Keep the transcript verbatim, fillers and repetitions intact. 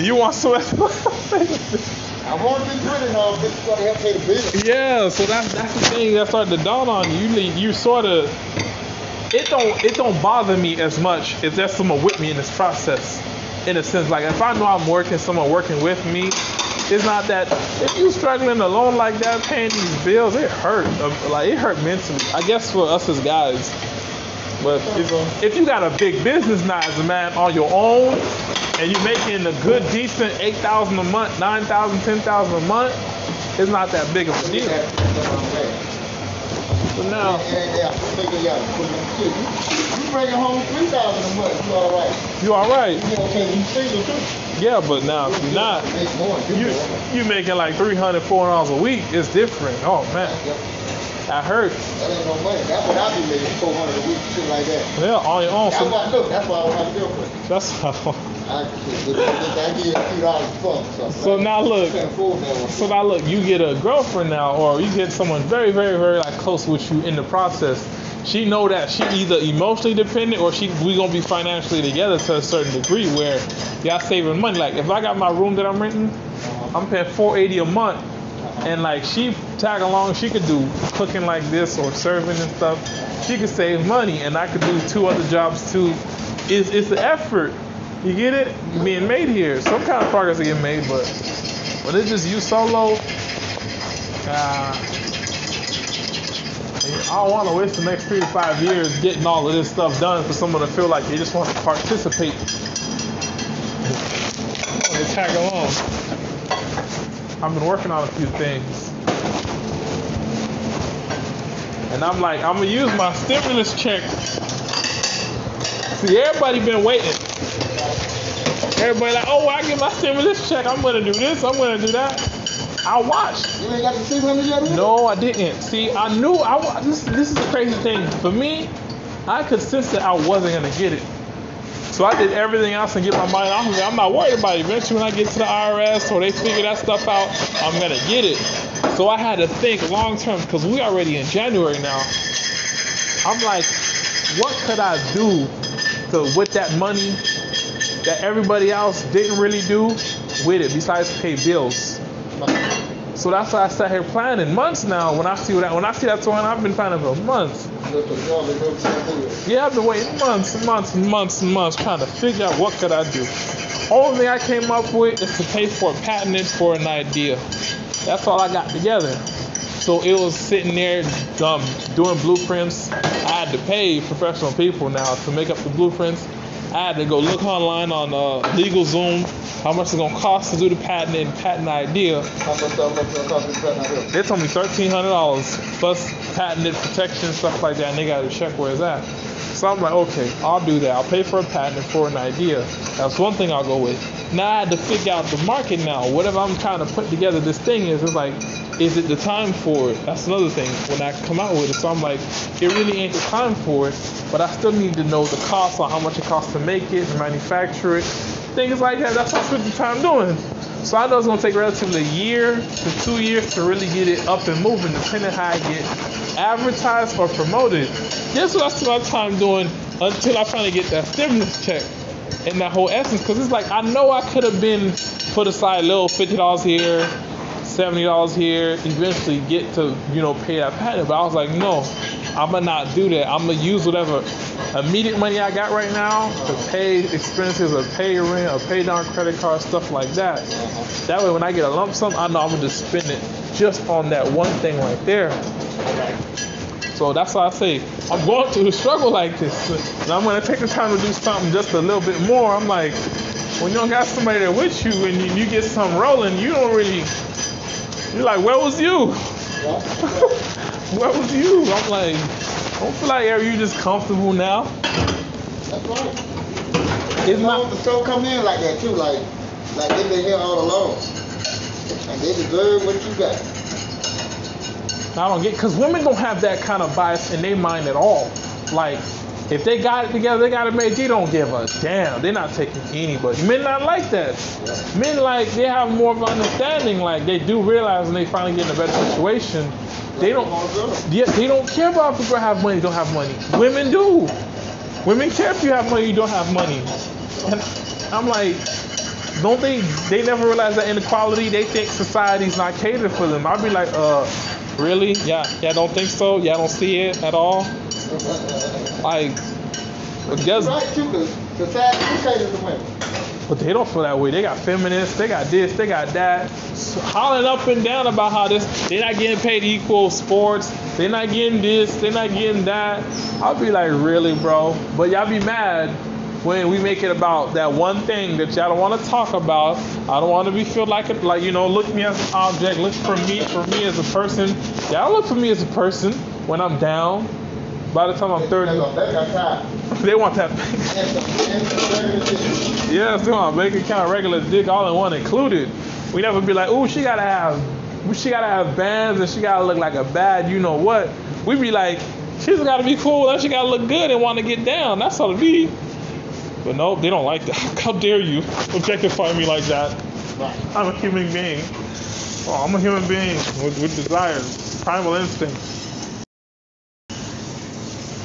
Do you want some? I want to be pretty now. This is going to help pay the bill. Yeah, so that's that's the thing that started to dawn on you. You, you sort of it don't it don't bother me as much if there's someone with me in this process. In a sense, like if I know I'm working, someone working with me, it's not that. If you struggling alone like that, paying these bills, it hurt. Like it hurt mentally. I guess for us as guys. But if, if you got a big business now as a man on your own, and you're making a good, decent eight thousand dollars a month, nine thousand dollars, ten thousand dollars a month, it's not that big of a deal. So now, you bring home three thousand dollars a month, you all right. You all right. You single too. Yeah, but now if you're not, you you making like three hundred dollars, four hundred dollars a week. It's different. Oh, man. That hurts. That ain't no money. That's what I be making, four hundred a week, shit like that. Yeah, on your own. That's why I look. That's why I don't have a girlfriend. That's how. I, I get a few dollars fuck. So, so like, now look. So now look, you get a girlfriend now, or you get someone very, very, very like close with you in the process. She know that she either emotionally dependent or she we gonna be financially together to a certain degree where y'all saving money. Like if I got my room that I'm renting, I'm paying four eighty a month. And like she tag along, she could do cooking like this or serving and stuff. She could save money, and I could do two other jobs too. It's it's the effort, you get it, being made here. Some kind of progress is getting made, but when it's just you solo, uh, I don't want to waste the next three to five years getting all of this stuff done for someone to feel like they just want to participate. They tag along. I've been working on a few things. And I'm like, I'm going to use my stimulus check. See, everybody been waiting. Everybody like, oh, I get my stimulus check. I'm going to do this. I'm going to do that. I watched. You ain't got the six hundred yet? No, I didn't. See, I knew. I This, this is the crazy thing. For me, I could sense that I wasn't going to get it. So I did everything else and get my money off of it. I'm not worried about it. Eventually when I get to the I R S or they figure that stuff out, I'm going to get it. So I had to think long term because we already in January now. I'm like, what could I do to with that money that everybody else didn't really do with it besides pay bills? So that's why I sat here planning months now. When I see that, when I see that one, I've been planning for months. Yeah, I've been waiting months and months and months and months trying to figure out what could I do. Only thing I came up with is to pay for a patent for an idea. That's all I got together. So it was sitting there um, doing blueprints. I had to pay professional people now to make up the blueprints. I had to go look online on uh, LegalZoom, how much it's going to cost to do the patent and patent idea. How much, how much it's going to cost to do the patent idea? They told me thirteen hundred dollars plus patented protection and stuff like that, and they got to check where it's at. So I'm like, okay, I'll do that. I'll pay for a patent for an idea. That's one thing I'll go with. Now I had to figure out the market now. Whatever I'm trying to put together this thing is, it's like, is it the time for it? That's another thing when I come out with it. So I'm like, it really ain't the time for it, but I still need to know the cost on how much it costs to make it, manufacture it, things like that. That's what I spent the time doing. So I know it's going to take relatively a year to two years to really get it up and moving, depending on how I get advertised or promoted. That's what I spent my time doing until I finally get that stimulus check and that whole essence. Because it's like, I know I could have been put aside a little fifty dollars here, seventy dollars here, eventually get to, you know, pay that patent. But I was like, no, I'm going to not do that. I'm going to use whatever immediate money I got right now to pay expenses or pay rent or pay down credit cards, stuff like that. That way when I get a lump sum, I know I'm going to just spend it just on that one thing right there. So that's why I say I'm going through the struggle like this. And I'm going to take the time to do something just a little bit more. I'm like, when you don't got somebody there with you and you, you get something rolling, you don't really... You're like, where was you? Where was you? I'm like, I don't feel like you just comfortable now. That's right. It's not the show come in like that too, like like they've been here all along. And they deserve what you got. I don't get, cause women don't have that kind of bias in their mind at all. Like, if they got it together, they got it made. They don't give a damn. They're not taking anybody. Men not like that. Men like they have more of an understanding. Like they do realize when they finally get in a better situation, they don't. Yeah, they don't care about if people have money, don't have money. Women do. Women care if you have money, you don't have money. And I'm like, don't they they never realize that inequality? They think society's not catered for them. I'd be like, uh, really? Yeah, yeah, don't think so? Yeah, don't see it at all? Like, but guess right too, cause society caters to women. But they don't feel that way. They got feminists, they got this, they got that. So, hollering up and down about how this, they're not getting paid equal sports, they're not getting this, they're not getting that. I'll be like, really, bro? But y'all be mad when we make it about that one thing that y'all don't want to talk about. I don't want to be feel like it, like, you know, look me as an object, look for me, for me as a person. Y'all look for me as a person when I'm down. By the time I'm thirty, they want that. Yes, they want bank account, regular dick, all in one included. We never be like, ooh, she gotta have, she gotta have bands and she gotta look like a bad, you know what? We be like, she's gotta be cool and she gotta look good and want to get down. That's how it be. But no, they don't like that. How dare you objectify me like that? I'm a human being. Oh, I'm a human being with, with desires, primal instincts.